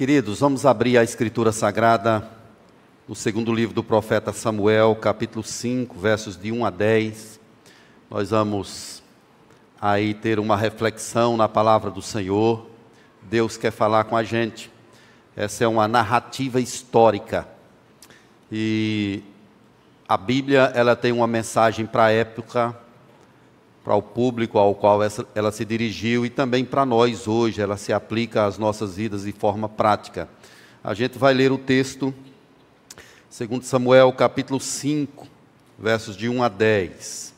Queridos, vamos abrir a Escritura Sagrada, no segundo livro do profeta Samuel, capítulo 5, versos de 1 a 10. Nós vamos aí ter uma reflexão na palavra do Senhor. Deus quer falar com a gente. Essa é uma narrativa histórica. E a Bíblia, ela tem uma mensagem para a época, para o público ao qual ela se dirigiu e também para nós hoje, ela se aplica às nossas vidas de forma prática. A gente vai ler o texto, 2 Samuel capítulo 5, versos de 1 a 10.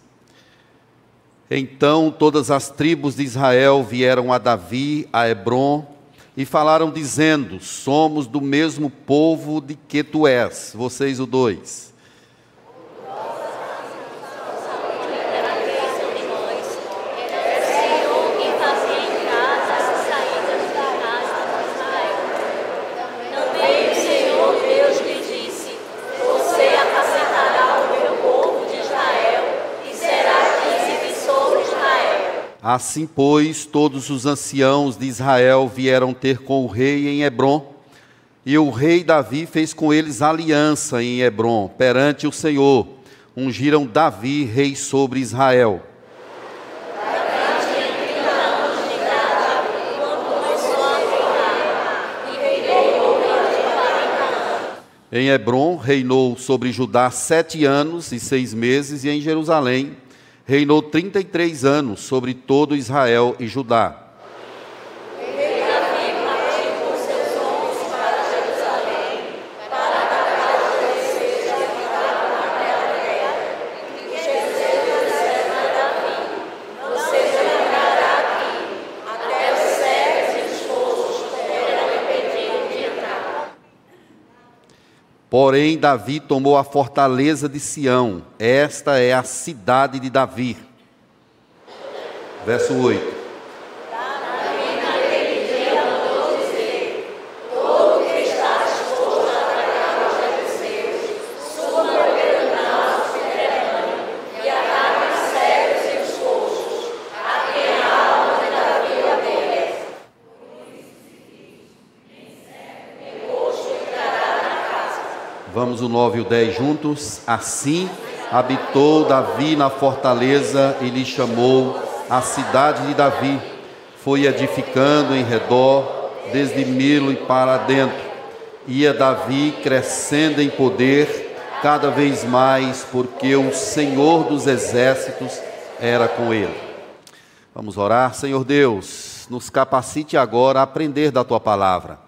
Então todas as tribos de Israel vieram a Davi, a Hebrom, e falaram dizendo: somos do mesmo povo de que tu és, vocês o dois. Assim, pois, todos os anciãos de Israel vieram ter com o rei em Hebrom, e o rei Davi fez com eles aliança em Hebrom, perante o Senhor. Ungiram Davi rei sobre Israel. Em Hebrom reinou sobre Judá 7 anos e 6 meses, e em Jerusalém reinou 33 anos sobre todo Israel e Judá. Porém, Davi tomou a fortaleza de Sião. Esta é a cidade de Davi. Verso 8. Vamos o 9 e o 10 juntos. Assim habitou Davi na fortaleza e lhe chamou a cidade de Davi. Foi edificando em redor, desde Milo e para dentro. Ia Davi crescendo em poder, cada vez mais, porque o Senhor dos exércitos era com ele. Vamos orar. Senhor Deus, nos capacite agora a aprender da tua palavra.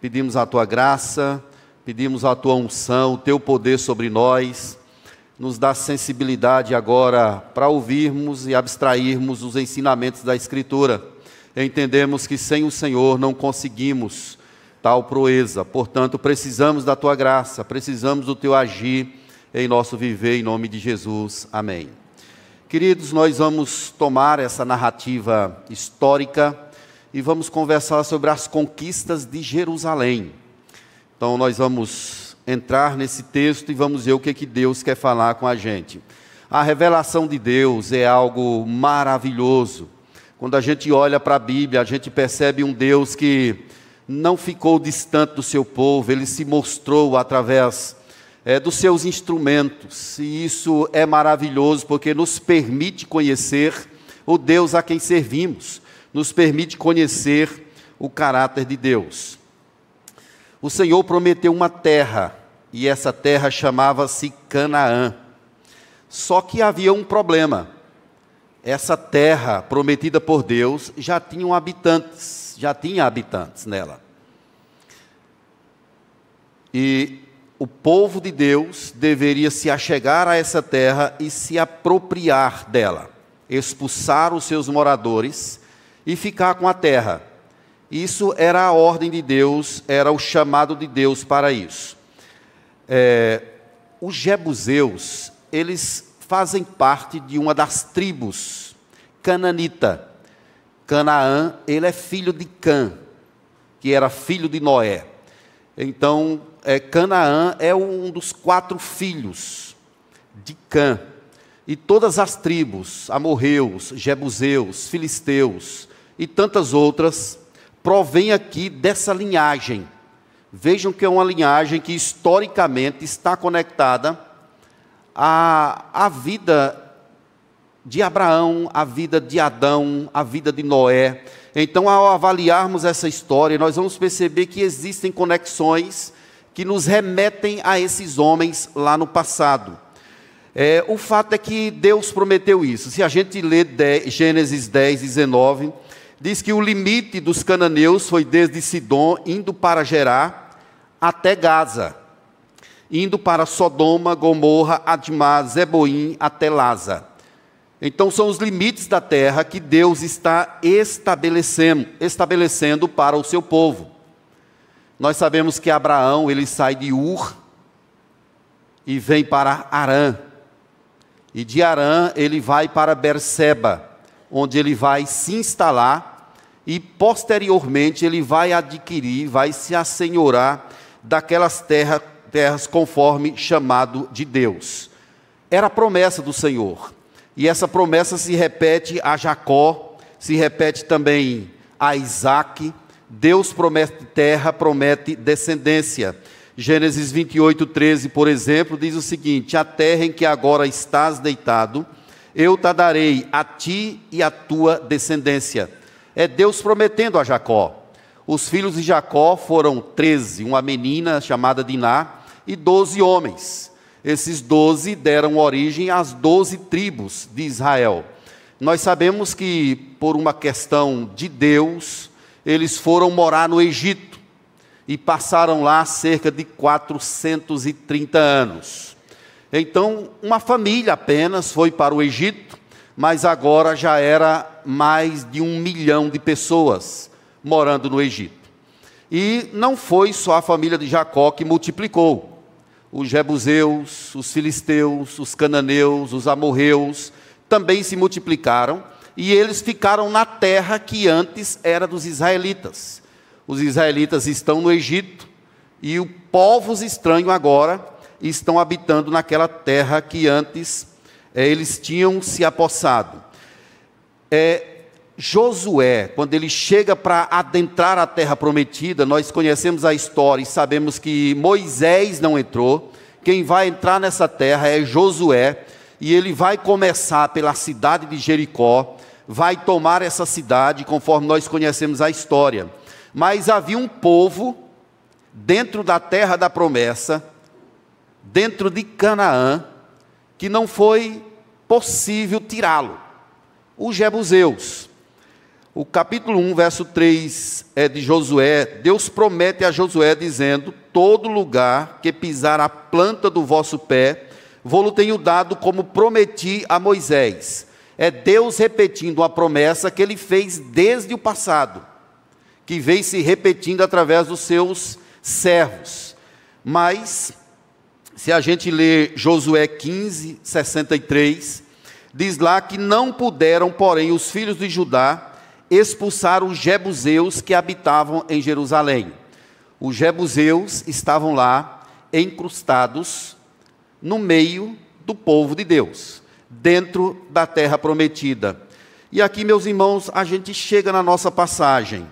Pedimos a tua graça. Pedimos a Tua unção, o Teu poder sobre nós, nos dá sensibilidade agora para ouvirmos e abstrairmos os ensinamentos da Escritura. Entendemos que sem o Senhor não conseguimos tal proeza, portanto precisamos da Tua graça, precisamos do Teu agir em nosso viver, em nome de Jesus. Amém. Queridos, nós vamos tomar essa narrativa histórica e vamos conversar sobre as conquistas de Jerusalém. Então nós vamos entrar nesse texto e vamos ver o que Deus quer falar com a gente. A revelação de Deus é algo maravilhoso. Quando a gente olha para a Bíblia, a gente percebe um Deus que não ficou distante do seu povo, ele se mostrou através dos seus instrumentos. E isso é maravilhoso porque nos permite conhecer o Deus a quem servimos, nos permite conhecer o caráter de Deus. O Senhor prometeu uma terra, e essa terra chamava-se Canaã. Só que havia um problema. Essa terra prometida por Deus já tinha habitantes nela. E o povo de Deus deveria se achegar a essa terra e se apropriar dela, expulsar os seus moradores e ficar com a terra. Isso era a ordem de Deus, era o chamado de Deus para isso. Os Jebuseus, eles fazem parte de uma das tribos cananita. Canaã, ele é filho de Cã, que era filho de Noé. Então, Canaã é um dos 4 filhos de Cã. E todas as tribos, Amorreus, Jebuseus, Filisteus e tantas outras, provém aqui dessa linhagem Vejam que é uma linhagem que historicamente está conectada à vida de Abraão, à vida de Adão, à vida de Noé. Então, ao avaliarmos essa história, nós vamos perceber que existem conexões que nos remetem a esses homens lá no passado. O fato é que Deus prometeu isso. Se a gente lê Gênesis 10, 19, diz que o limite dos cananeus foi desde Sidom, indo para Gerá, até Gaza, indo para Sodoma, Gomorra, Admá, Zeboim, até Laza. Então são os limites da terra que Deus está estabelecendo para o seu povo. Nós sabemos que Abraão, ele sai de Ur e vem para Arã. E de Arã ele vai para Berseba, onde ele vai se instalar e posteriormente ele vai adquirir, vai se assenhorar daquelas terras conforme chamado de Deus. Era a promessa do Senhor. E essa promessa se repete a Jacó, se repete também a Isaac. Deus promete terra, promete descendência. Gênesis 28, 13, por exemplo, diz o seguinte: a terra em que agora estás deitado, eu te darei a ti e a tua descendência. É Deus prometendo a Jacó. Os filhos de Jacó foram 13, uma menina chamada Diná, e 12 homens. Esses 12 deram origem às 12 tribos de Israel. Nós sabemos que, por uma questão de Deus, eles foram morar no Egito. E passaram lá cerca de 430 anos. Então, uma família apenas foi para o Egito, mas agora já era mais de 1 milhão de pessoas morando no Egito. E não foi só a família de Jacó que multiplicou. Os Jebuseus, os Filisteus, os Cananeus, os Amorreus também se multiplicaram. E eles ficaram na terra que antes era dos israelitas. Os israelitas estão no Egito e os povos estranhos agora estão habitando naquela terra que antes eles tinham se apossado. Josué, quando ele chega para adentrar a terra prometida, nós conhecemos a história e sabemos que Moisés não entrou. Quem vai entrar nessa terra é Josué, e ele vai começar pela cidade de Jericó, vai tomar essa cidade conforme nós conhecemos a história. Mas havia um povo dentro da terra da promessa, dentro de Canaã, que não foi possível tirá-lo. Os Jebuseus. O capítulo 1, verso 3 é de Josué. Deus promete a Josué dizendo: todo lugar que pisar a planta do vosso pé, vou-lo tenho dado, como prometi a Moisés. É Deus repetindo a promessa que ele fez desde o passado, que vem se repetindo através dos seus servos. Mas, se a gente ler Josué 15, 63, diz lá que não puderam, porém, os filhos de Judá expulsar os jebuseus que habitavam em Jerusalém. Os jebuseus estavam lá, encrustados no meio do povo de Deus, dentro da terra prometida. E aqui, meus irmãos, a gente chega na nossa passagem.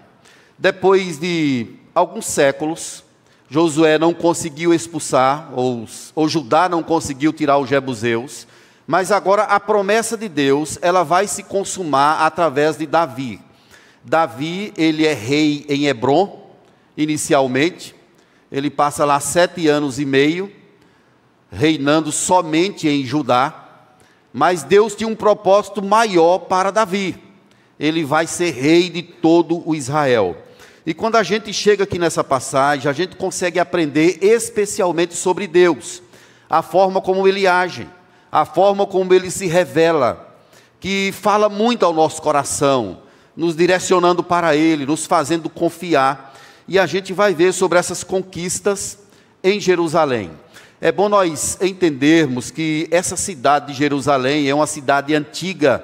Depois de alguns séculos, Josué não conseguiu expulsar, ou Judá não conseguiu tirar os jebuseus, mas agora a promessa de Deus, ela vai se consumar através de Davi. Davi, ele é rei em Hebrom, inicialmente, ele passa lá 7 anos e meio, reinando somente em Judá, mas Deus tinha um propósito maior para Davi. Ele vai ser rei de todo o Israel. E quando a gente chega aqui nessa passagem, a gente consegue aprender especialmente sobre Deus, a forma como Ele age, a forma como Ele se revela, que fala muito ao nosso coração, nos direcionando para Ele, nos fazendo confiar. E a gente vai ver sobre essas conquistas em Jerusalém. É bom nós entendermos que essa cidade de Jerusalém é uma cidade antiga.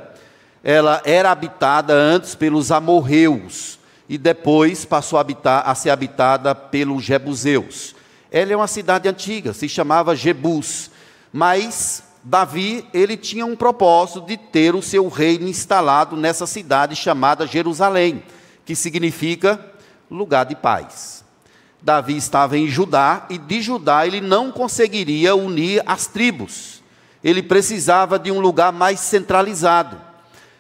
Ela era habitada antes pelos amorreus, e depois passou a ser habitada pelos jebuseus. Ela é uma cidade antiga, se chamava Jebus, mas Davi, ele tinha um propósito de ter o seu reino instalado nessa cidade chamada Jerusalém, que significa lugar de paz. Davi estava em Judá, e de Judá ele não conseguiria unir as tribos. Ele precisava de um lugar mais centralizado.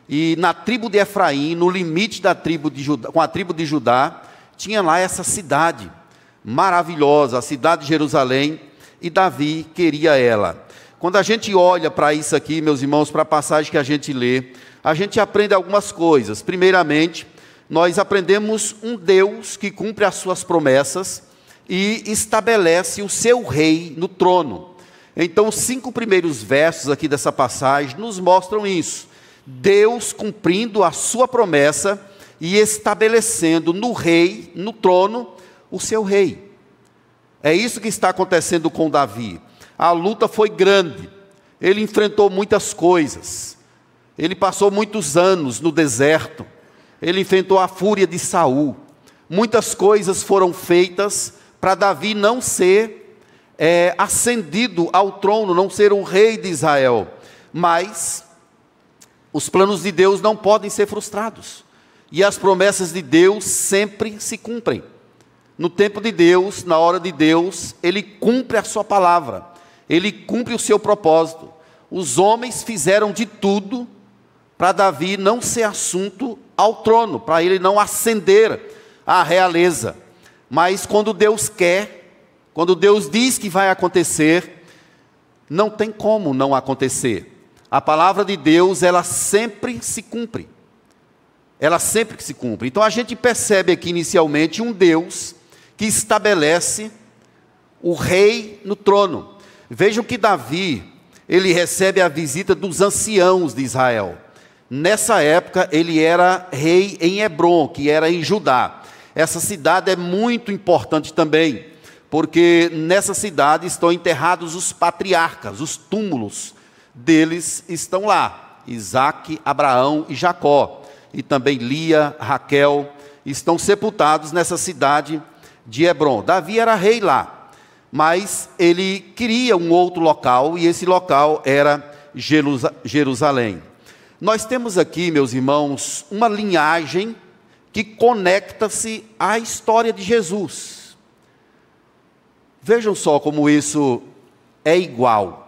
E na tribo de Efraim, no limite da tribo de Judá, com a tribo de Judá, tinha lá essa cidade maravilhosa, a cidade de Jerusalém, e Davi queria ela. Quando a gente olha para isso aqui, meus irmãos, para a passagem que a gente lê, a gente aprende algumas coisas. Primeiramente, nós aprendemos um Deus que cumpre as suas promessas e estabelece o seu rei no trono. Então, os 5 primeiros versos aqui dessa passagem nos mostram isso. Deus cumprindo a sua promessa e estabelecendo no rei, no trono, o seu rei. É isso que está acontecendo com Davi. A luta foi grande, ele enfrentou muitas coisas, ele passou muitos anos no deserto, ele enfrentou a fúria de Saul. Muitas coisas foram feitas para Davi não ser ascendido ao trono, não ser o rei de Israel. Mas os planos de Deus não podem ser frustrados, e as promessas de Deus sempre se cumprem. No tempo de Deus, na hora de Deus, ele cumpre a sua palavra, ele cumpre o seu propósito. Os homens fizeram de tudo para Davi não ser assunto ao trono, para ele não ascender à realeza. Mas quando Deus quer, quando Deus diz que vai acontecer, não tem como não acontecer. A palavra de Deus, ela sempre se cumpre. Ela sempre se cumpre. Então a gente percebe aqui inicialmente um Deus que estabelece o rei no trono. Vejam que Davi, ele recebe a visita dos anciãos de Israel. Nessa época, ele era rei em Hebrom, que era em Judá. Essa cidade é muito importante também, porque nessa cidade estão enterrados os patriarcas, os túmulos deles estão lá. Isaac, Abraão e Jacó, e também Lia, Raquel, estão sepultados nessa cidade de Hebrom. Davi era rei lá, mas ele queria um outro local, e esse local era Jerusalém. Nós temos aqui, meus irmãos, uma linhagem que conecta-se à história de Jesus. Vejam só como isso é igual.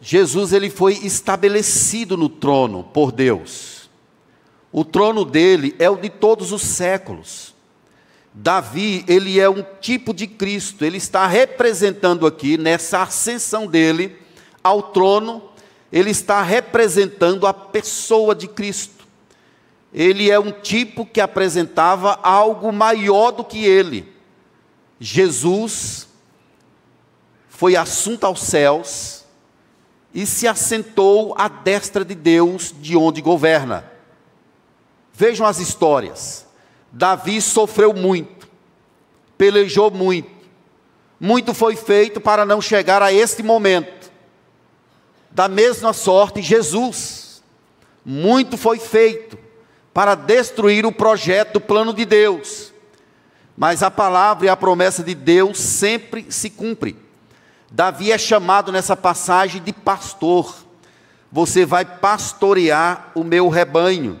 Jesus, ele foi estabelecido no trono por Deus. O trono dele é o de todos os séculos. Davi, ele é um tipo de Cristo. Ele está representando aqui, nessa ascensão dele ao trono, ele está representando a pessoa de Cristo. Ele é um tipo que apresentava algo maior do que ele. Jesus foi assunto aos céus e se assentou à destra de Deus, de onde governa. Vejam as histórias. Davi sofreu muito, pelejou muito. Muito foi feito para não chegar a este momento. Da mesma sorte, Jesus, muito foi feito para destruir o projeto, o plano de Deus. Mas a palavra e a promessa de Deus sempre se cumpre. Davi é chamado nessa passagem de pastor. Você vai pastorear o meu rebanho.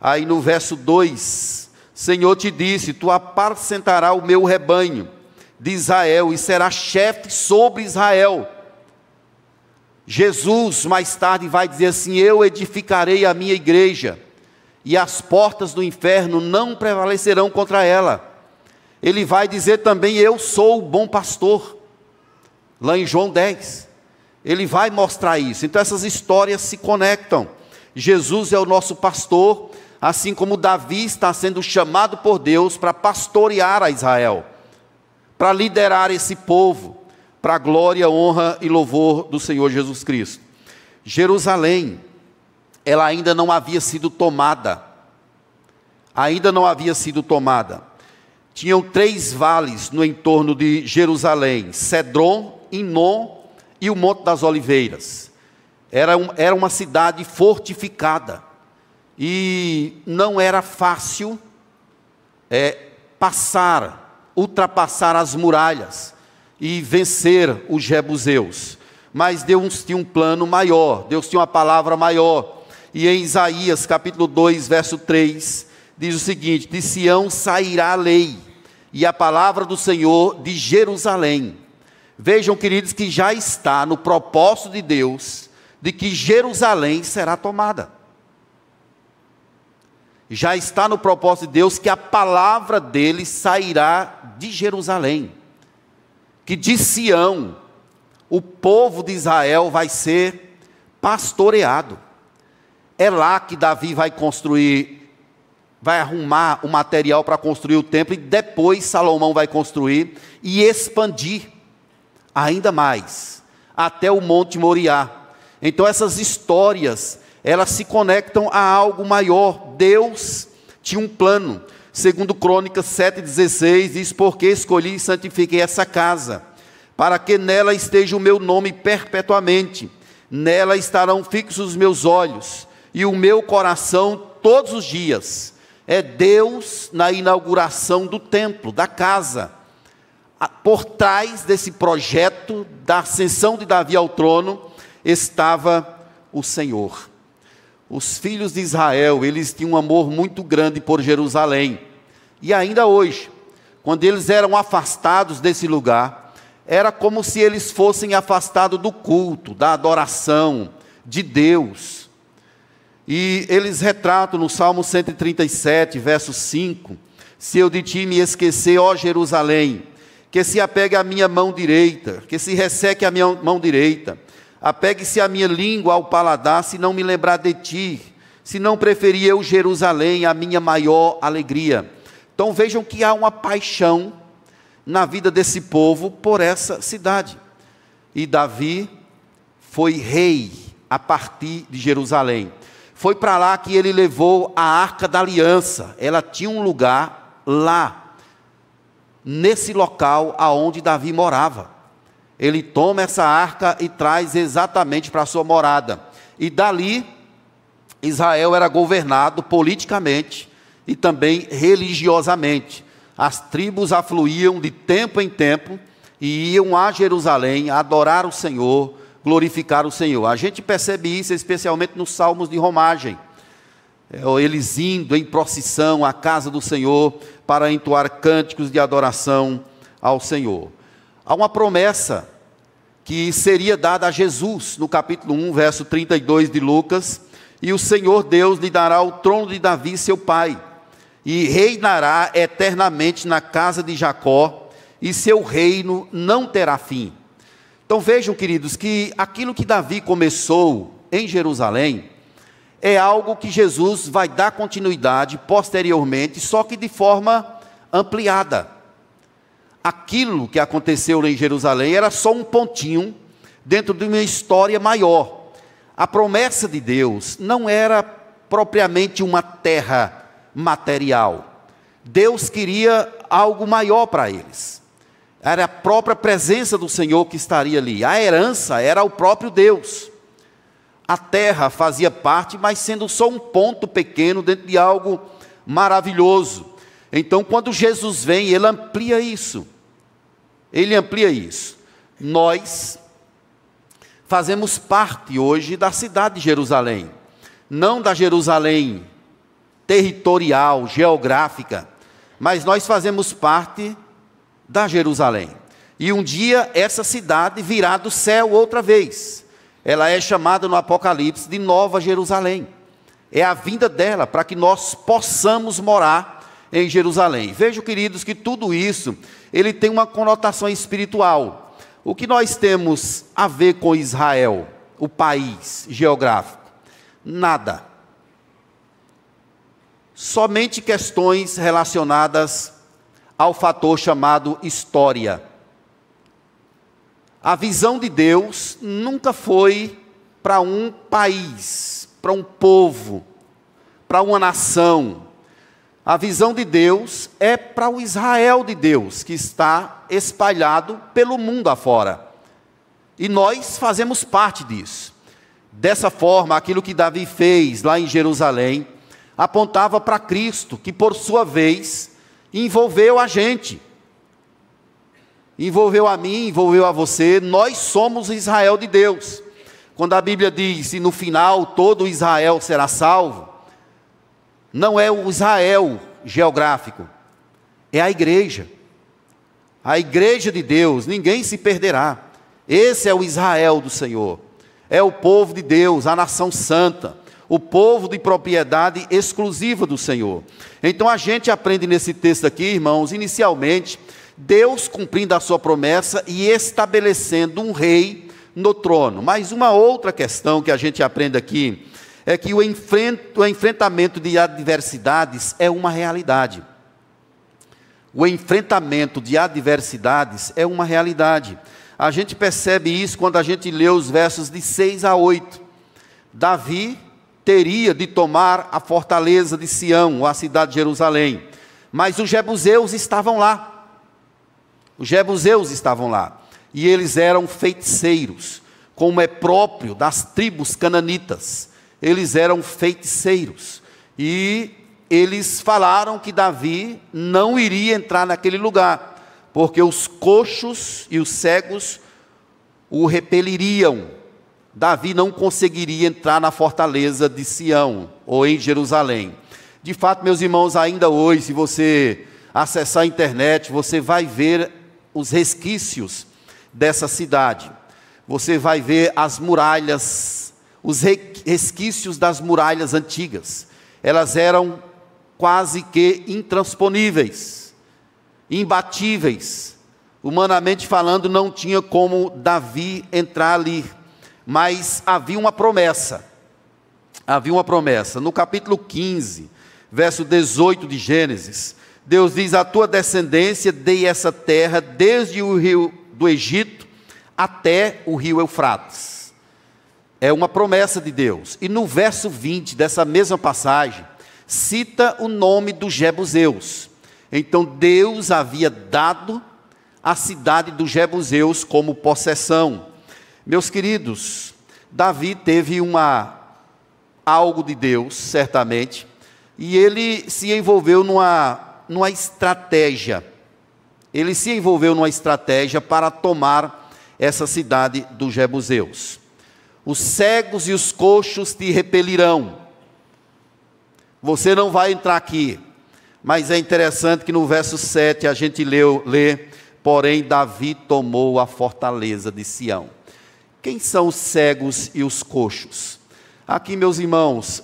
Aí no verso 2, Senhor te disse, tu apacentarás o meu rebanho de Israel, e serás chefe sobre Israel. Jesus mais tarde vai dizer assim, eu edificarei a minha igreja, e as portas do inferno não prevalecerão contra ela. Ele vai dizer também, eu sou o bom pastor, lá em João 10, ele vai mostrar isso. Então essas histórias se conectam. Jesus é o nosso pastor, assim como Davi está sendo chamado por Deus para pastorear a Israel, para liderar esse povo, para a glória, honra e louvor do Senhor Jesus Cristo. Jerusalém, ela ainda não havia sido tomada. Ainda não havia sido tomada. Tinham 3 vales no entorno de Jerusalém: Cedron, Inom e o Monte das Oliveiras. Era uma cidade fortificada, e não era fácil ultrapassar as muralhas e vencer os Jebuseus. Mas Deus tinha um plano maior, Deus tinha uma palavra maior, e em Isaías capítulo 2, verso 3, diz o seguinte: de Sião sairá a lei, e a palavra do Senhor de Jerusalém. Vejam, queridos, que já está no propósito de Deus, de que Jerusalém será tomada. Já está no propósito de Deus, que a palavra dele sairá de Jerusalém. Que de Sião, o povo de Israel vai ser pastoreado. É lá que Davi vai construir, vai arrumar o material para construir o templo, e depois Salomão vai construir e expandir ainda mais, até o Monte Moriá. Então essas histórias, elas se conectam a algo maior. Deus tinha um plano. Segundo Crônicas 7,16, diz: porque escolhi e santifiquei essa casa, para que nela esteja o meu nome perpetuamente, nela estarão fixos os meus olhos, e o meu coração todos os dias. É Deus na inauguração do templo, da casa. Por trás desse projeto da ascensão de Davi ao trono, estava o Senhor. Os filhos de Israel, eles tinham um amor muito grande por Jerusalém. E ainda hoje, quando eles eram afastados desse lugar, era como se eles fossem afastados do culto, da adoração, de Deus. E eles retratam no Salmo 137, verso 5, se eu de ti me esquecer, ó Jerusalém, que se apegue à minha mão direita, que se resseque à minha mão direita, apegue-se a minha língua ao paladar, se não me lembrar de ti, se não preferir eu Jerusalém, a minha maior alegria. Então vejam que há uma paixão na vida desse povo por essa cidade. E Davi foi rei a partir de Jerusalém. Foi para lá que ele levou a Arca da Aliança. Ela tinha um lugar lá, nesse local aonde Davi morava. Ele toma essa arca e traz exatamente para a sua morada. E dali, Israel era governado politicamente e também religiosamente. As tribos afluíam de tempo em tempo e iam a Jerusalém adorar o Senhor, glorificar o Senhor. A gente percebe isso especialmente nos salmos de romagem. Eles indo em procissão à casa do Senhor para entoar cânticos de adoração ao Senhor. Há uma promessa que seria dada a Jesus, no capítulo 1, verso 32 de Lucas: e o Senhor Deus lhe dará o trono de Davi, seu pai, e reinará eternamente na casa de Jacó, e seu reino não terá fim. Então vejam, queridos, que aquilo que Davi começou em Jerusalém é algo que Jesus vai dar continuidade posteriormente, só que de forma ampliada. Aquilo que aconteceu em Jerusalém era só um pontinho dentro de uma história maior. A promessa de Deus não era propriamente uma terra material. Deus queria algo maior para eles. Era a própria presença do Senhor que estaria ali. A herança era o próprio Deus. A terra fazia parte, mas sendo só um ponto pequeno dentro de algo maravilhoso. Então, quando Jesus vem, ele amplia isso. Ele amplia isso. Nós fazemos parte hoje da cidade de Jerusalém. Não da Jerusalém territorial, geográfica, mas nós fazemos parte da Jerusalém. E um dia essa cidade virá do céu outra vez. Ela é chamada no Apocalipse de Nova Jerusalém. É a vinda dela para que nós possamos morar em Jerusalém. Vejam, queridos, que tudo isso, ele tem uma conotação espiritual. O que nós temos a ver com Israel, o país geográfico? Nada. Somente questões relacionadas ao fator chamado história. A visão de Deus nunca foi para um país, para um povo, para uma nação. A visão de Deus é para o Israel de Deus, que está espalhado pelo mundo afora. E nós fazemos parte disso. Dessa forma, aquilo que Davi fez lá em Jerusalém apontava para Cristo, que por sua vez envolveu a gente. Envolveu a mim, envolveu a você. Nós somos Israel de Deus. Quando a Bíblia diz: e no final todo Israel será salvo, não é o Israel geográfico, é a igreja. A igreja de Deus, ninguém se perderá. Esse é o Israel do Senhor. É o povo de Deus, a nação santa, o povo de propriedade exclusiva do Senhor. Então a gente aprende nesse texto aqui, irmãos, inicialmente, Deus cumprindo a sua promessa e estabelecendo um rei no trono. Mas uma outra questão que a gente aprende aqui é que o enfrentamento de adversidades é uma realidade. O enfrentamento de adversidades é uma realidade. A gente percebe isso quando a gente lê os versos de 6 a 8. Davi teria de tomar a fortaleza de Sião, ou a cidade de Jerusalém. Mas os jebuseus estavam lá. Os jebuseus estavam lá. E eles eram feiticeiros, como é próprio das tribos cananitas. Eles eram feiticeiros. E eles falaram que Davi não iria entrar naquele lugar, porque os coxos e os cegos o repeliriam. Davi não conseguiria entrar na fortaleza de Sião, ou em Jerusalém. De fato, meus irmãos, ainda hoje, se você acessar a internet, você vai ver os resquícios dessa cidade. Você vai ver as muralhas, os resquícios das muralhas antigas. Elas eram quase que intransponíveis, imbatíveis. Humanamente falando, não tinha como Davi entrar ali, mas havia uma promessa, no capítulo 15, verso 18 de Gênesis, Deus diz: a tua descendência dei essa terra, desde o rio do Egito até o rio Eufrates. É uma promessa de Deus. E no verso 20 dessa mesma passagem, cita o nome dos jebuseus. Então Deus havia dado a cidade dos jebuseus como possessão. Meus queridos, Davi teve algo de Deus, certamente, e ele se envolveu numa estratégia. Ele se envolveu numa estratégia para tomar essa cidade dos jebuseus. Os cegos e os coxos te repelirão. Você não vai entrar aqui. Mas é interessante que no verso 7 a gente lê: porém Davi tomou a fortaleza de Sião. Quem são os cegos e os coxos? Aqui, meus irmãos,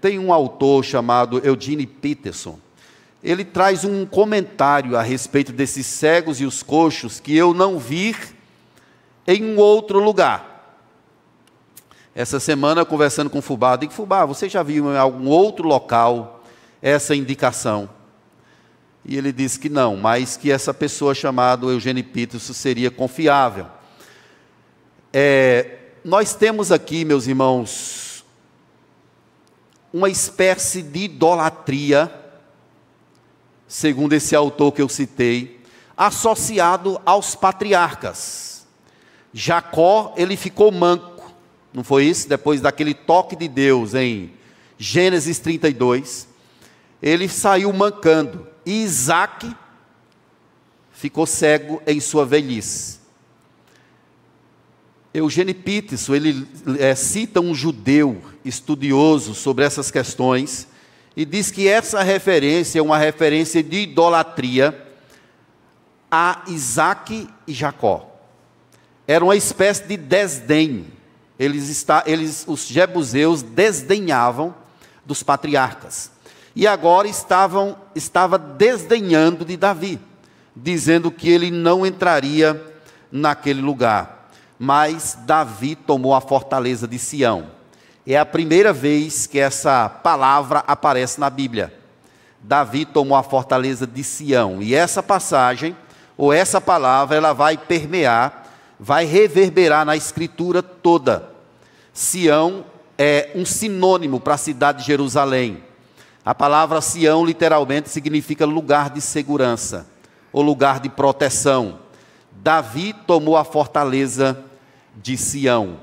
tem um autor chamado Eugene Peterson. Ele traz um comentário a respeito desses cegos e os coxos que eu não vi em um outro lugar. Essa semana, conversando com o Fubá, eu digo: Fubá, você já viu em algum outro local essa indicação? E ele disse que não, mas que essa pessoa chamada Eugênio Peterson seria confiável. Nós temos aqui, meus irmãos, uma espécie de idolatria, segundo esse autor que eu citei, associado aos patriarcas. Jacó, ele ficou manco. Não foi isso? Depois daquele toque de Deus em Gênesis 32, ele saiu mancando. E Isaac ficou cego em sua velhice. Eugênio Peterson, ele cita um judeu estudioso sobre essas questões e diz que essa referência é uma referência de idolatria a Isaac e Jacó. Era uma espécie de desdém. Os jebuseus desdenhavam dos patriarcas. E agora estava desdenhando de Davi, dizendo que ele não entraria naquele lugar. Mas Davi tomou a fortaleza de Sião. É a primeira vez que essa palavra aparece na Bíblia. Davi tomou a fortaleza de Sião. E essa passagem, ou essa palavra, ela vai permear, vai reverberar na escritura toda. Sião é um sinônimo para a cidade de Jerusalém. A palavra Sião literalmente significa lugar de segurança, ou lugar de proteção. Davi tomou a fortaleza de Sião.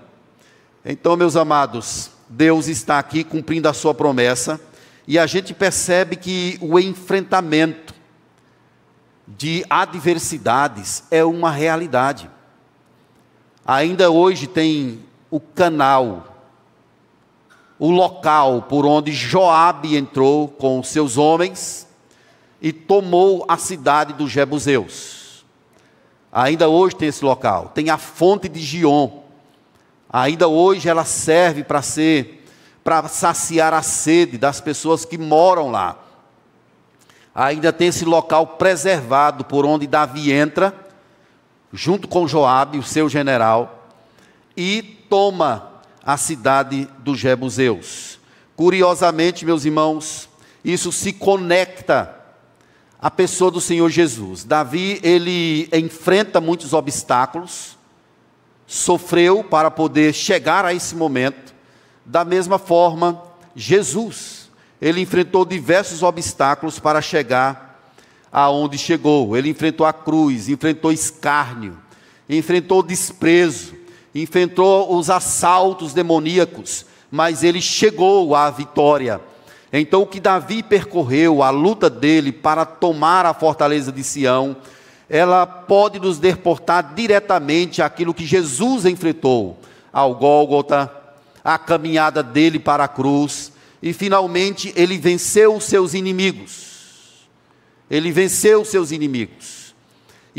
Então, meus amados, Deus está aqui cumprindo a sua promessa, e a gente percebe que o enfrentamento de adversidades é uma realidade. Ainda hoje tem o canal, o local por onde Joabe entrou com seus homens e tomou a cidade dos Jebuseus. Ainda hoje tem esse local. Tem a fonte de Giom. Ainda hoje ela serve para saciar a sede das pessoas que moram lá. Ainda tem esse local preservado por onde Davi entra, junto com Joabe, o seu general, e toma a cidade dos Jebuseus. Curiosamente, meus irmãos, isso se conecta à pessoa do Senhor Jesus. Davi, ele enfrenta muitos obstáculos, sofreu para poder chegar a esse momento. Da mesma forma, Jesus, ele enfrentou diversos obstáculos para chegar aonde chegou. Ele enfrentou a cruz, enfrentou escárnio, enfrentou desprezo, enfrentou os assaltos demoníacos, mas ele chegou à vitória. Então o que Davi percorreu, a luta dele para tomar a fortaleza de Sião, ela pode nos deportar diretamente àquilo que Jesus enfrentou, ao Gólgota, à caminhada dele para a cruz, e finalmente ele venceu os seus inimigos, e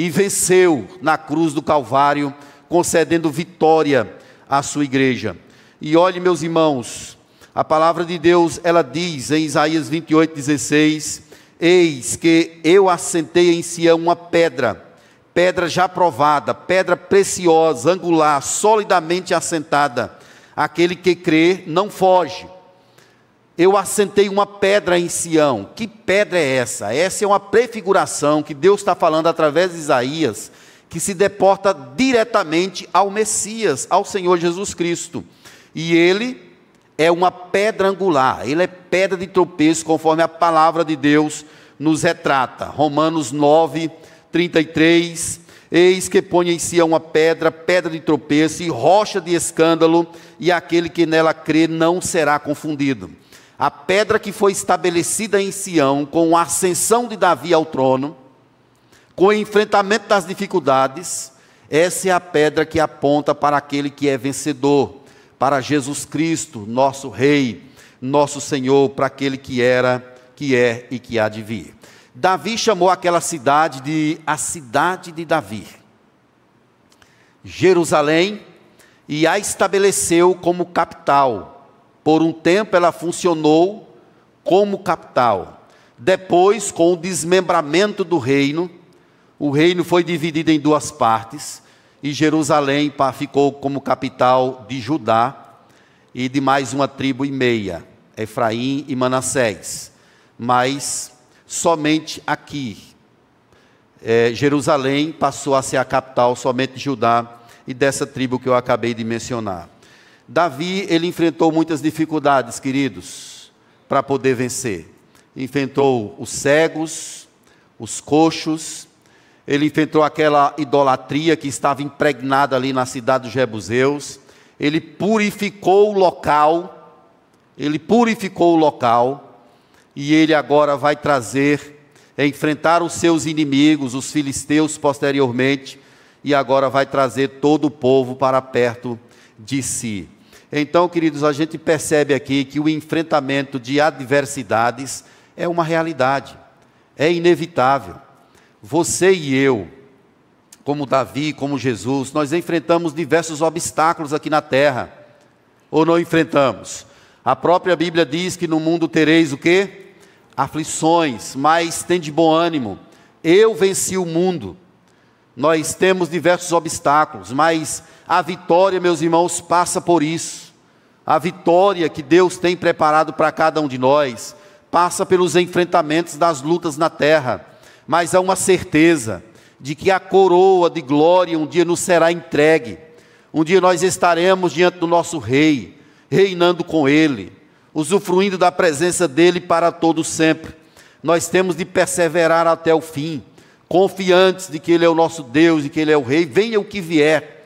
venceu na cruz do Calvário, concedendo vitória à sua igreja. E olhe, meus irmãos, a palavra de Deus, ela diz em Isaías 28:16, eis que eu assentei em Sião uma pedra, pedra já provada, pedra preciosa, angular, solidamente assentada. Aquele que crê não foge. Eu assentei uma pedra em Sião. Que pedra é essa? Essa é uma prefiguração que Deus está falando através de Isaías, que se deporta diretamente ao Messias, ao Senhor Jesus Cristo. E ele é uma pedra angular, ele é pedra de tropeço, conforme a palavra de Deus nos retrata. Romanos 9, 33, eis que põe em si uma pedra, pedra de tropeço e rocha de escândalo, e aquele que nela crê não será confundido. A pedra que foi estabelecida em Sião, com a ascensão de Davi ao trono, com o enfrentamento das dificuldades, essa é a pedra que aponta para aquele que é vencedor, para Jesus Cristo, nosso Rei, nosso Senhor, para aquele que era, que é e que há de vir. Davi chamou aquela cidade de a cidade de Davi, Jerusalém, e a estabeleceu como capital. Por um tempo ela funcionou como capital. Depois, com o desmembramento do reino, o reino foi dividido em duas partes, e Jerusalém ficou como capital de Judá e de mais uma tribo e meia, Efraim e Manassés. Mas somente aqui, Jerusalém passou a ser a capital somente de Judá e dessa tribo que eu acabei de mencionar. Davi, ele enfrentou muitas dificuldades, queridos, para poder vencer. Enfrentou os cegos, os coxos. Ele enfrentou aquela idolatria que estava impregnada ali na cidade dos Jebuseus. Ele purificou o local, e ele agora vai trazer, enfrentar os seus inimigos, os filisteus posteriormente, e agora vai trazer todo o povo para perto de si. Então, queridos, a gente percebe aqui que o enfrentamento de adversidades é uma realidade, é inevitável. Você e eu, como Davi, como Jesus, nós enfrentamos diversos obstáculos aqui na terra, ou não enfrentamos? A própria Bíblia diz que no mundo tereis o quê? Aflições, mas tende bom ânimo, eu venci o mundo. Nós temos diversos obstáculos, mas a vitória, meus irmãos, passa por isso. A vitória que Deus tem preparado para cada um de nós, passa pelos enfrentamentos das lutas na terra. Mas há uma certeza de que a coroa de glória um dia nos será entregue. Um dia nós estaremos diante do nosso Rei, reinando com Ele, usufruindo da presença dEle para todo sempre. Nós temos de perseverar até o fim, confiantes de que Ele é o nosso Deus e que Ele é o Rei. Venha o que vier,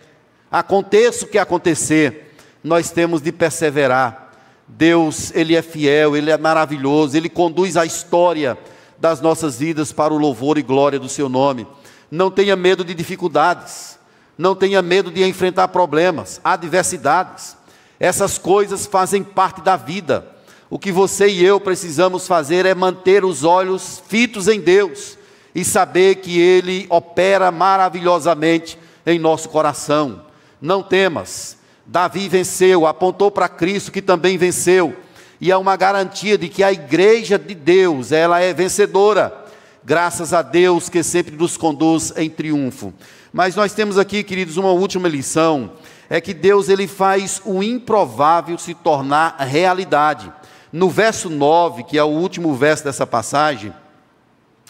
aconteça o que acontecer, nós temos de perseverar. Deus, Ele é fiel, Ele é maravilhoso, Ele conduz a história das nossas vidas para o louvor e glória do seu nome. Não tenha medo de dificuldades, não tenha medo de enfrentar problemas, adversidades. Essas coisas fazem parte da vida. O que você e eu precisamos fazer é manter os olhos fitos em Deus e saber que Ele opera maravilhosamente em nosso coração. Não temas. Davi venceu, apontou para Cristo que também venceu. E é uma garantia de que a igreja de Deus, ela é vencedora. Graças a Deus que sempre nos conduz em triunfo. Mas nós temos aqui, queridos, uma última lição. É que Deus, Ele faz o improvável se tornar realidade. No verso 9, que é o último verso dessa passagem,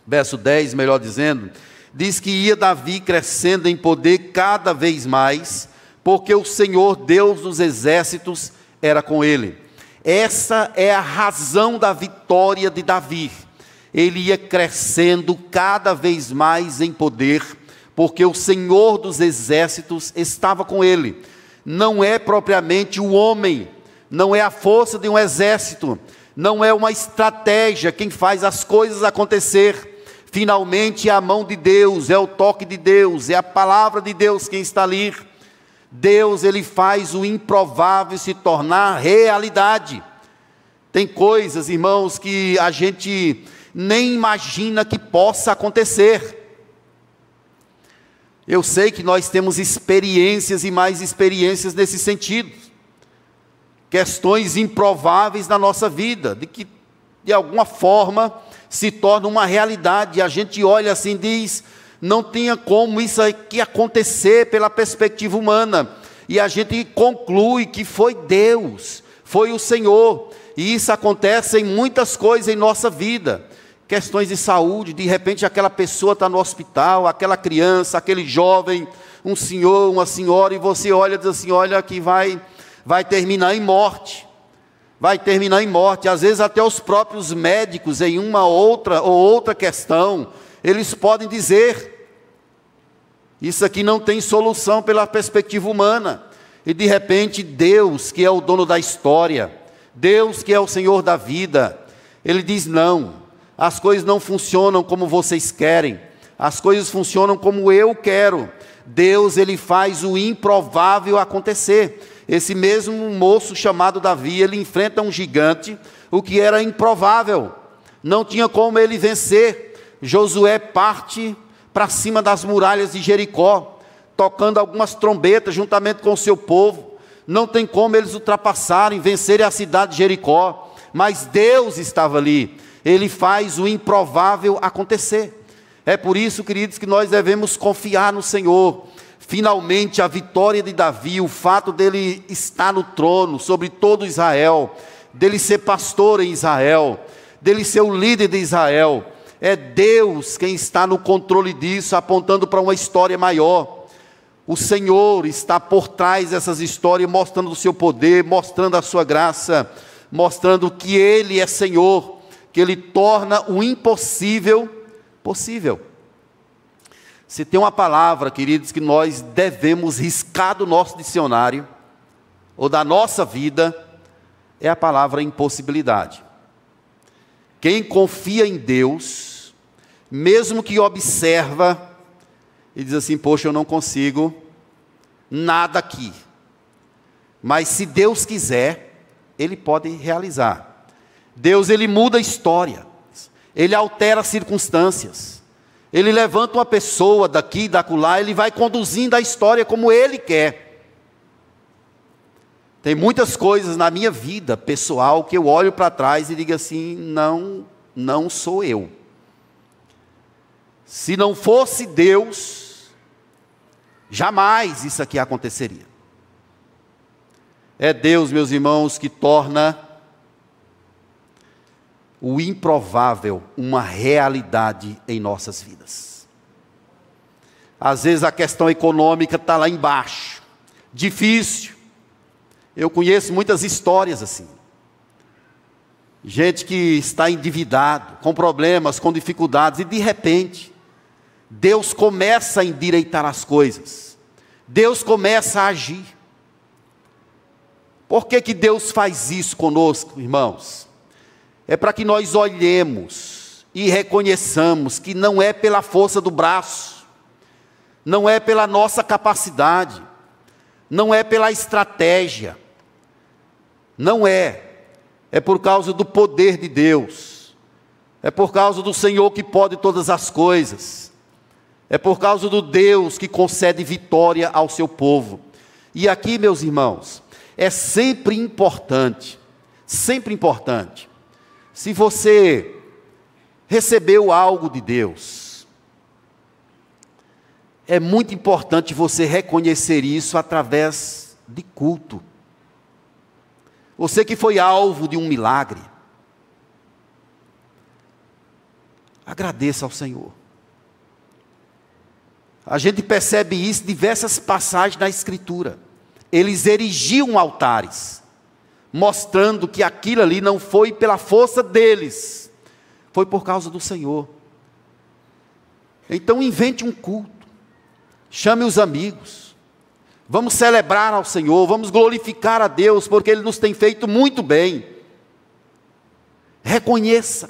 verso 10, melhor dizendo, diz que ia Davi crescendo em poder cada vez mais, porque o Senhor, Deus dos exércitos, era com ele. Essa é a razão da vitória de Davi. Ele ia crescendo cada vez mais em poder, porque o Senhor dos exércitos estava com ele. Não é propriamente o homem, não é a força de um exército, não é uma estratégia quem faz as coisas acontecer. Finalmente é a mão de Deus, é o toque de Deus, é a palavra de Deus quem está ali. Deus, Ele faz o improvável se tornar realidade. Tem coisas, irmãos, que a gente nem imagina que possa acontecer. Eu sei que nós temos experiências e mais experiências nesse sentido. Questões improváveis na nossa vida, de que de alguma forma se torna uma realidade. A gente olha assim e diz... não tinha como isso aqui acontecer pela perspectiva humana, e a gente conclui que foi Deus, foi o Senhor, e isso acontece em muitas coisas em nossa vida, questões de saúde, de repente aquela pessoa está no hospital, aquela criança, aquele jovem, um senhor, uma senhora, e você olha e diz assim, olha que vai terminar em morte, às vezes até os próprios médicos em uma outra questão, eles podem dizer, isso aqui não tem solução pela perspectiva humana, e de repente Deus, que é o dono da história, Deus que é o Senhor da vida, Ele diz não, as coisas não funcionam como vocês querem, as coisas funcionam como eu quero. Deus, Ele faz o improvável acontecer. Esse mesmo moço chamado Davi, ele enfrenta um gigante, o que era improvável, não tinha como ele vencer. Josué parte para cima das muralhas de Jericó, tocando algumas trombetas juntamente com o seu povo. Não tem como eles ultrapassarem, vencerem a cidade de Jericó, mas Deus estava ali. Ele faz o improvável acontecer. É por isso, queridos, que nós devemos confiar no Senhor. Finalmente a vitória de Davi, o fato dele estar no trono sobre todo Israel, dele ser pastor em Israel, dele ser o líder de Israel, é Deus quem está no controle disso, apontando para uma história maior. O Senhor está por trás dessas histórias, mostrando o seu poder, mostrando a sua graça, mostrando que Ele é Senhor, que Ele torna o impossível possível. Se tem uma palavra, queridos, que nós devemos riscar do nosso dicionário, ou da nossa vida, é a palavra impossibilidade. Quem confia em Deus, mesmo que observa e diz assim, poxa, eu não consigo nada aqui, mas se Deus quiser, Ele pode realizar. Deus, Ele muda a história, Ele altera as circunstâncias, Ele levanta uma pessoa daqui e dacolá, Ele vai conduzindo a história como Ele quer. Tem muitas coisas na minha vida pessoal que eu olho para trás e digo assim, não sou eu. Se não fosse Deus, jamais isso aqui aconteceria. É Deus, meus irmãos, que torna o improvável uma realidade em nossas vidas. Às vezes a questão econômica está lá embaixo, difícil. Eu conheço muitas histórias assim, gente que está endividado, com problemas, com dificuldades, e de repente, Deus começa a endireitar as coisas, Deus começa a agir. Por que que Deus faz isso conosco, irmãos? É para que nós olhemos e reconheçamos que não é pela força do braço, não é pela nossa capacidade, não é pela estratégia, Não é. É por causa do poder de Deus. É por causa do Senhor que pode todas as coisas. É por causa do Deus que concede vitória ao seu povo. E aqui, meus irmãos, é sempre importante, se você recebeu algo de Deus, é muito importante você reconhecer isso através de culto. Você que foi alvo de um milagre, agradeça ao Senhor. A gente percebe isso em diversas passagens da Escritura. Eles erigiam altares, mostrando que aquilo ali não foi pela força deles, foi por causa do Senhor. Então invente um culto, chame os amigos, vamos celebrar ao Senhor, vamos glorificar a Deus, porque Ele nos tem feito muito bem. Reconheça,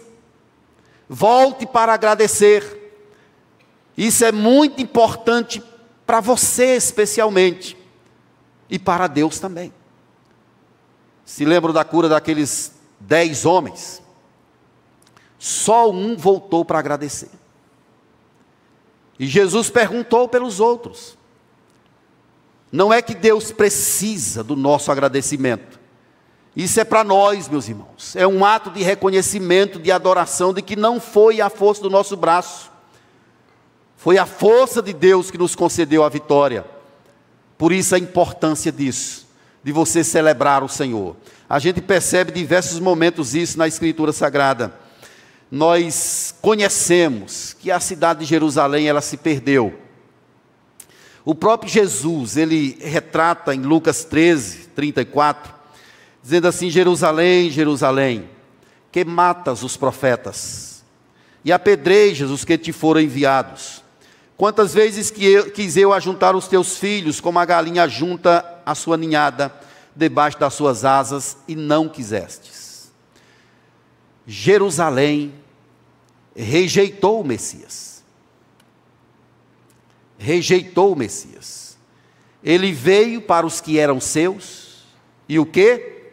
volte para agradecer. Isso é muito importante para você especialmente, e para Deus também. Se lembram da cura daqueles 10 homens? Só um voltou para agradecer. E Jesus perguntou pelos outros. Não é que Deus precisa do nosso agradecimento. Isso é para nós, meus irmãos. É um ato de reconhecimento, de adoração, de que não foi a força do nosso braço. Foi a força de Deus que nos concedeu a vitória. Por isso a importância disso, de você celebrar o Senhor. A gente percebe diversos momentos isso na Escritura Sagrada. Nós conhecemos que a cidade de Jerusalém, ela se perdeu. O próprio Jesus, ele retrata em Lucas 13, 34, dizendo assim: Jerusalém, Jerusalém, que matas os profetas e apedrejas os que te foram enviados. Quantas vezes quis eu ajuntar os teus filhos, como a galinha ajunta a sua ninhada debaixo das suas asas, e não quisestes. Jerusalém rejeitou o Messias. Rejeitou o Messias. Ele veio para os que eram seus, e o quê?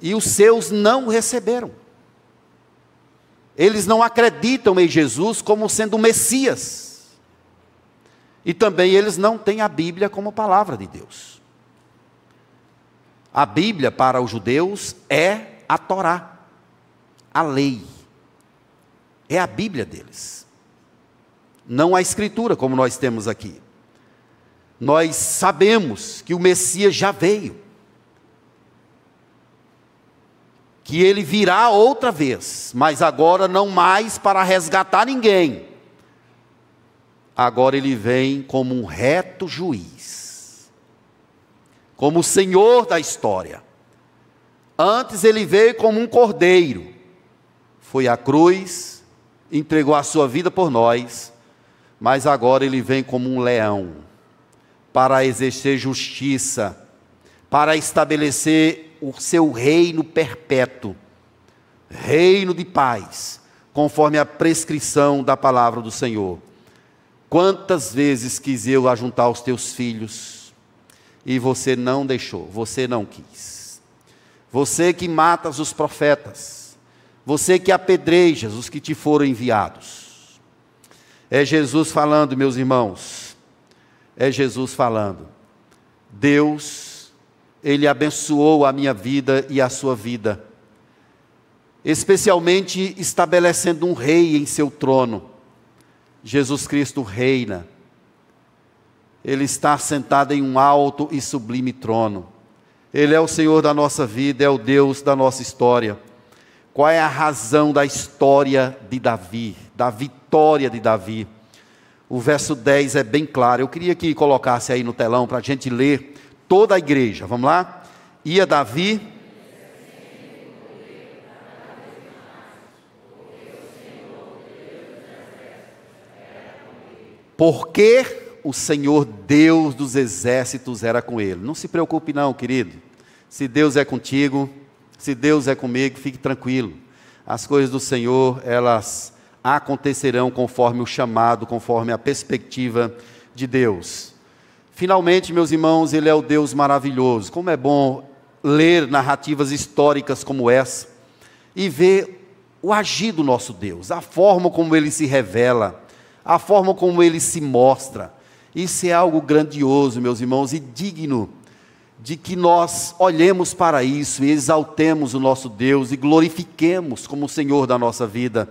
E os seus não o receberam. Eles não acreditam em Jesus como sendo o Messias. E também eles não têm a Bíblia como palavra de Deus. A Bíblia para os judeus é a Torá, a lei. É a Bíblia deles. Não a Escritura como nós temos aqui. Nós sabemos que o Messias já veio. Que ele virá outra vez, mas agora não mais para resgatar ninguém. Agora ele vem como um reto juiz, como o Senhor da história. Antes ele veio como um cordeiro, foi à cruz, entregou a sua vida por nós, mas agora ele vem como um leão, para exercer justiça, para estabelecer o seu reino perpétuo, reino de paz, conforme a prescrição da palavra do Senhor. Quantas vezes quis eu ajuntar os teus filhos, e você não deixou, você não quis. Você que matas os profetas, você que apedrejas os que te foram enviados. É Jesus falando, meus irmãos, é Jesus falando. Deus, Ele abençoou a minha vida e a sua vida, especialmente estabelecendo um rei em seu trono. Jesus Cristo reina. Ele está sentado em um alto e sublime trono. Ele é o Senhor da nossa vida, é o Deus da nossa história. Qual é a razão da história de Davi, da vitória de Davi? O verso 10 é bem claro. Eu queria que colocasse aí no telão para a gente ler toda a igreja. Vamos lá? Ia Davi... Porque o Senhor Deus dos exércitos era com ele. Não se preocupe não, querido. Se Deus é contigo, se Deus é comigo, fique tranquilo. As coisas do Senhor, elas acontecerão conforme o chamado, conforme a perspectiva de Deus. Finalmente, meus irmãos, Ele é o Deus maravilhoso. Como é bom ler narrativas históricas como essa e ver o agir do nosso Deus, a forma como Ele se revela, a forma como Ele se mostra. Isso é algo grandioso, meus irmãos, e digno de que nós olhemos para isso e exaltemos o nosso Deus e glorifiquemos como o Senhor da nossa vida.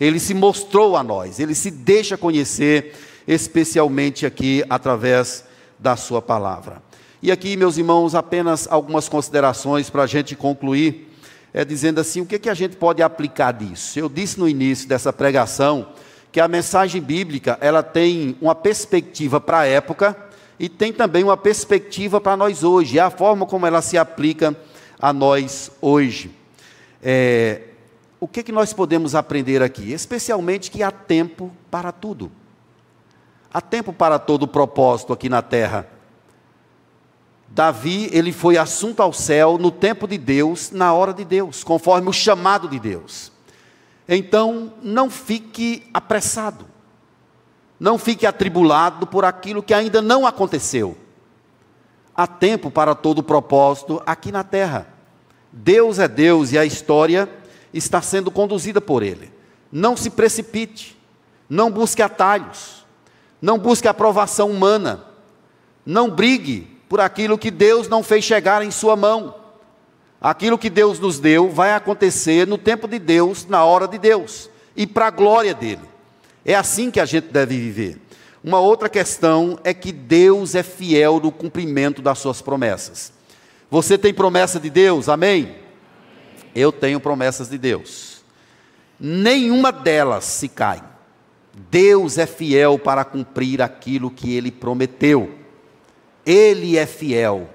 Ele se mostrou a nós, Ele se deixa conhecer, especialmente aqui através da sua palavra. E aqui, meus irmãos, apenas algumas considerações para a gente concluir, dizendo assim, o que que a gente pode aplicar disso? Eu disse no início dessa pregação que a mensagem bíblica, ela tem uma perspectiva para a época e tem também uma perspectiva para nós hoje, é a forma como ela se aplica a nós hoje. O que que nós podemos aprender aqui? Especialmente que há tempo para tudo. Há tempo para todo propósito aqui na terra. Davi, ele foi assunto ao céu no tempo de Deus, na hora de Deus, conforme o chamado de Deus. Então, não fique apressado. Não fique atribulado por aquilo que ainda não aconteceu. Há tempo para todo propósito aqui na terra. Deus é Deus e a história está sendo conduzida por Ele. Não se precipite. Não busque atalhos. Não busque aprovação humana. Não brigue por aquilo que Deus não fez chegar em sua mão. Aquilo que Deus nos deu vai acontecer no tempo de Deus, na hora de Deus. E para a glória dEle. É assim que a gente deve viver. Uma outra questão é que Deus é fiel no cumprimento das suas promessas. Você tem promessa de Deus? Amém? Amém. Eu tenho promessas de Deus. Nenhuma delas se cai. Deus é fiel para cumprir aquilo que Ele prometeu. Ele é fiel.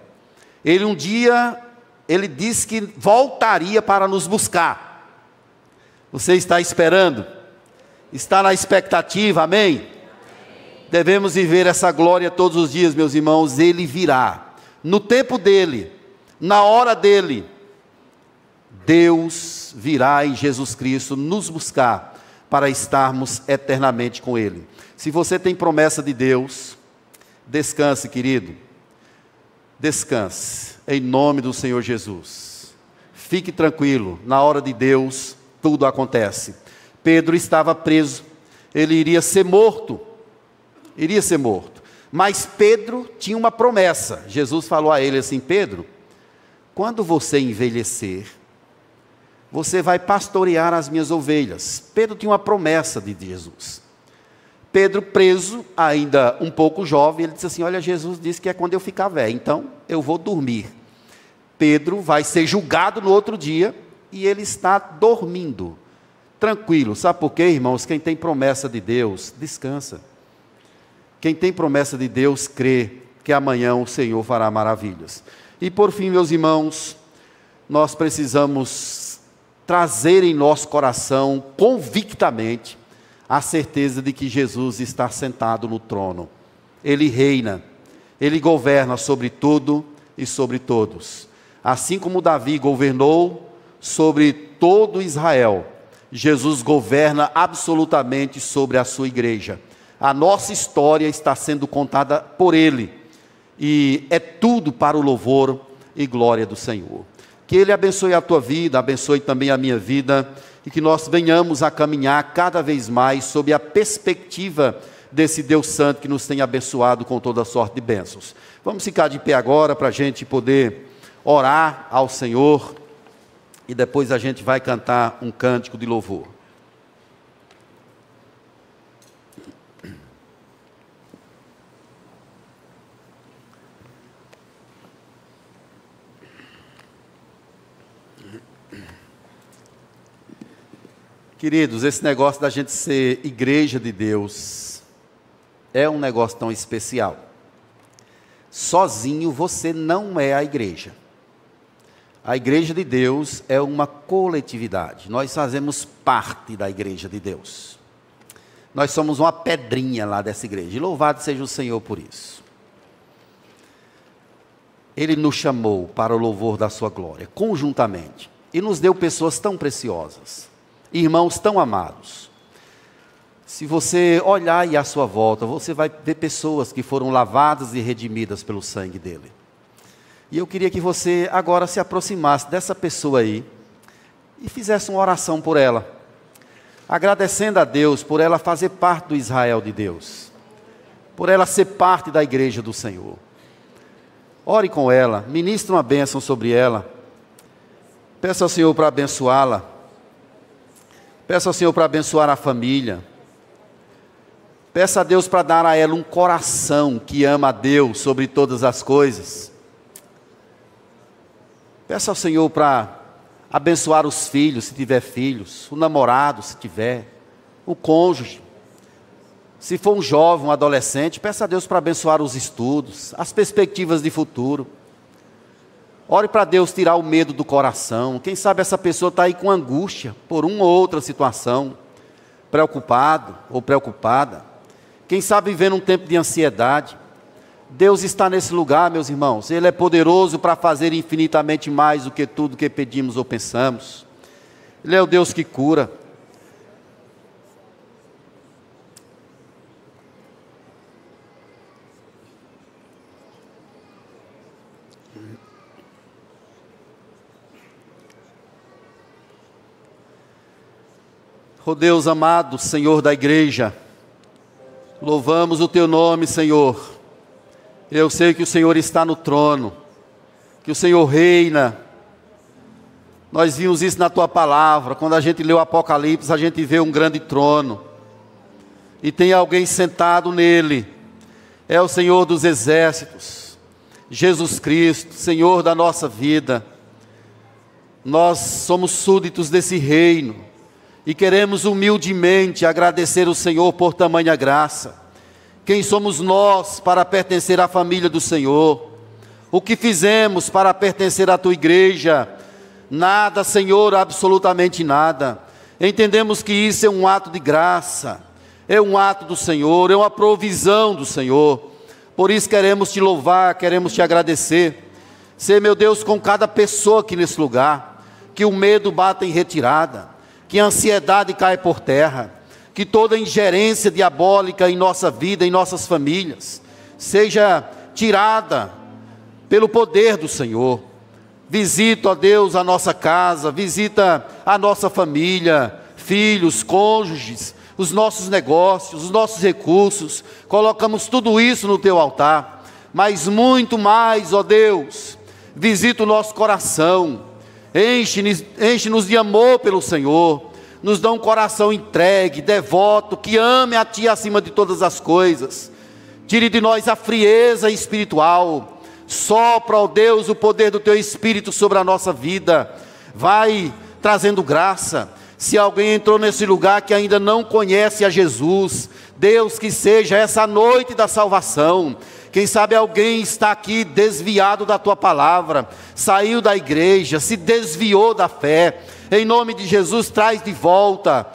Ele um dia, Ele disse que voltaria para nos buscar. Você está esperando? Está na expectativa, amém? Amém? Devemos viver essa glória todos os dias, meus irmãos. Ele virá, no tempo dEle, na hora dEle. Deus virá em Jesus Cristo nos buscar, para estarmos eternamente com Ele. Se você tem promessa de Deus, descanse, querido. Descanse, em nome do Senhor Jesus. Fique tranquilo, na hora de Deus, tudo acontece. Pedro estava preso, ele iria ser morto, mas Pedro tinha uma promessa. Jesus falou a ele assim: Pedro, quando você envelhecer, você vai pastorear as minhas ovelhas. Pedro tinha uma promessa de Jesus. Pedro preso, ainda um pouco jovem, ele disse assim: olha, Jesus disse que é quando eu ficar velho, então eu vou dormir. Pedro vai ser julgado no outro dia, e ele está dormindo, tranquilo. Sabe por quê, irmãos? Quem tem promessa de Deus, descansa. Quem tem promessa de Deus, crê que amanhã o Senhor fará maravilhas. E por fim, meus irmãos, nós precisamos trazer em nosso coração, convictamente, a certeza de que Jesus está sentado no trono. Ele reina, Ele governa sobre tudo e sobre todos. Assim como Davi governou sobre todo Israel, Jesus governa absolutamente sobre a sua igreja. A nossa história está sendo contada por Ele, e é tudo para o louvor e glória do Senhor. Que Ele abençoe a tua vida, abençoe também a minha vida, e que nós venhamos a caminhar cada vez mais sob a perspectiva desse Deus Santo que nos tem abençoado com toda sorte de bênçãos. Vamos ficar de pé agora para a gente poder orar ao Senhor. E depois a gente vai cantar um cântico de louvor. Queridos, esse negócio da gente ser igreja de Deus é um negócio tão especial. Sozinho você não é a igreja. A igreja de Deus é uma coletividade. Nós fazemos parte da igreja de Deus. Nós somos uma pedrinha lá dessa igreja. E louvado seja o Senhor por isso. Ele nos chamou para o louvor da sua glória, conjuntamente. E nos deu pessoas tão preciosas. Irmãos tão amados. Se você olhar aí à sua volta, você vai ver pessoas que foram lavadas e redimidas pelo sangue dele. E eu queria que você agora se aproximasse dessa pessoa aí e fizesse uma oração por ela, agradecendo a Deus por ela fazer parte do Israel de Deus, por ela ser parte da igreja do Senhor. Ore com ela, ministre uma bênção sobre ela, peça ao Senhor para abençoá-la, peça ao Senhor para abençoar a família, peça a Deus para dar a ela um coração que ama a Deus sobre todas as coisas. Peça ao Senhor para abençoar os filhos, se tiver filhos, o namorado, se tiver, o cônjuge. Se for um jovem, um adolescente, peça a Deus para abençoar os estudos, as perspectivas de futuro. Ore para Deus tirar o medo do coração. Quem sabe essa pessoa está aí com angústia por uma ou outra situação, preocupado ou preocupada. Quem sabe vivendo um tempo de ansiedade. Deus está nesse lugar, meus irmãos. Ele é poderoso para fazer infinitamente mais do que tudo que pedimos ou pensamos. Ele é o Deus que cura. Ó Deus amado, Senhor da igreja, louvamos o teu nome, Senhor. Eu sei que o Senhor está no trono, que o Senhor reina. Nós vimos isso na tua palavra. Quando a gente lê o Apocalipse, a gente vê um grande trono e tem alguém sentado nele. É o Senhor dos exércitos, Jesus Cristo, Senhor da nossa vida. Nós somos súditos desse reino e queremos humildemente agradecer o Senhor por tamanha graça. Quem somos nós para pertencer à família do Senhor? O que fizemos para pertencer à tua igreja? Nada, Senhor, absolutamente nada. Entendemos que isso é um ato de graça, é um ato do Senhor, é uma provisão do Senhor. Por isso queremos te louvar, queremos te agradecer. Sê, meu Deus, com cada pessoa aqui nesse lugar, que o medo bata em retirada, que a ansiedade caia por terra, que toda ingerência diabólica em nossa vida, em nossas famílias, seja tirada pelo poder do Senhor. Visita, ó Deus, a nossa casa, visita a nossa família, filhos, cônjuges, os nossos negócios, os nossos recursos. Colocamos tudo isso no teu altar, mas muito mais, ó Deus, visita o nosso coração, enche-nos de amor pelo Senhor. Nos dá um coração entregue, devoto, que ame a Ti acima de todas as coisas. Tire de nós a frieza espiritual. Sopra, ó Deus, o poder do Teu Espírito sobre a nossa vida. Vai trazendo graça. Se alguém entrou nesse lugar que ainda não conhece a Jesus, Deus, que seja essa noite da salvação. Quem sabe alguém está aqui desviado da Tua palavra, saiu da igreja, se desviou da fé. Em nome de Jesus, traz de volta,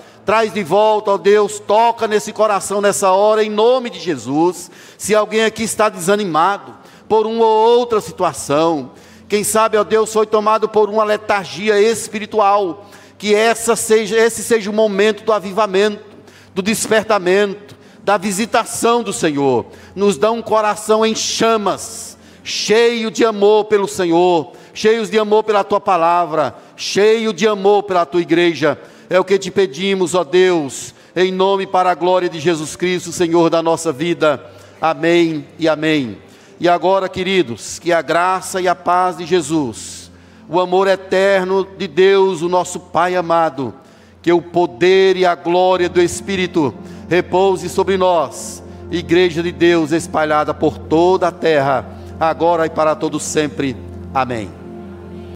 ó Deus, toca nesse coração nessa hora, em nome de Jesus. Se alguém aqui está desanimado por uma ou outra situação, quem sabe, ó Deus, foi tomado por uma letargia espiritual, que esse seja o momento do avivamento, do despertamento, da visitação do Senhor. Nos dá um coração em chamas, cheio de amor pelo Senhor, cheios de amor pela Tua palavra, cheio de amor pela Tua igreja. É o que te pedimos, ó Deus, em nome para a glória de Jesus Cristo, Senhor da nossa vida. Amém e amém. E agora, queridos, que a graça e a paz de Jesus, o amor eterno de Deus, o nosso Pai amado, que o poder e a glória do Espírito repouse sobre nós, igreja de Deus espalhada por toda a terra, agora e para todos sempre. Amém.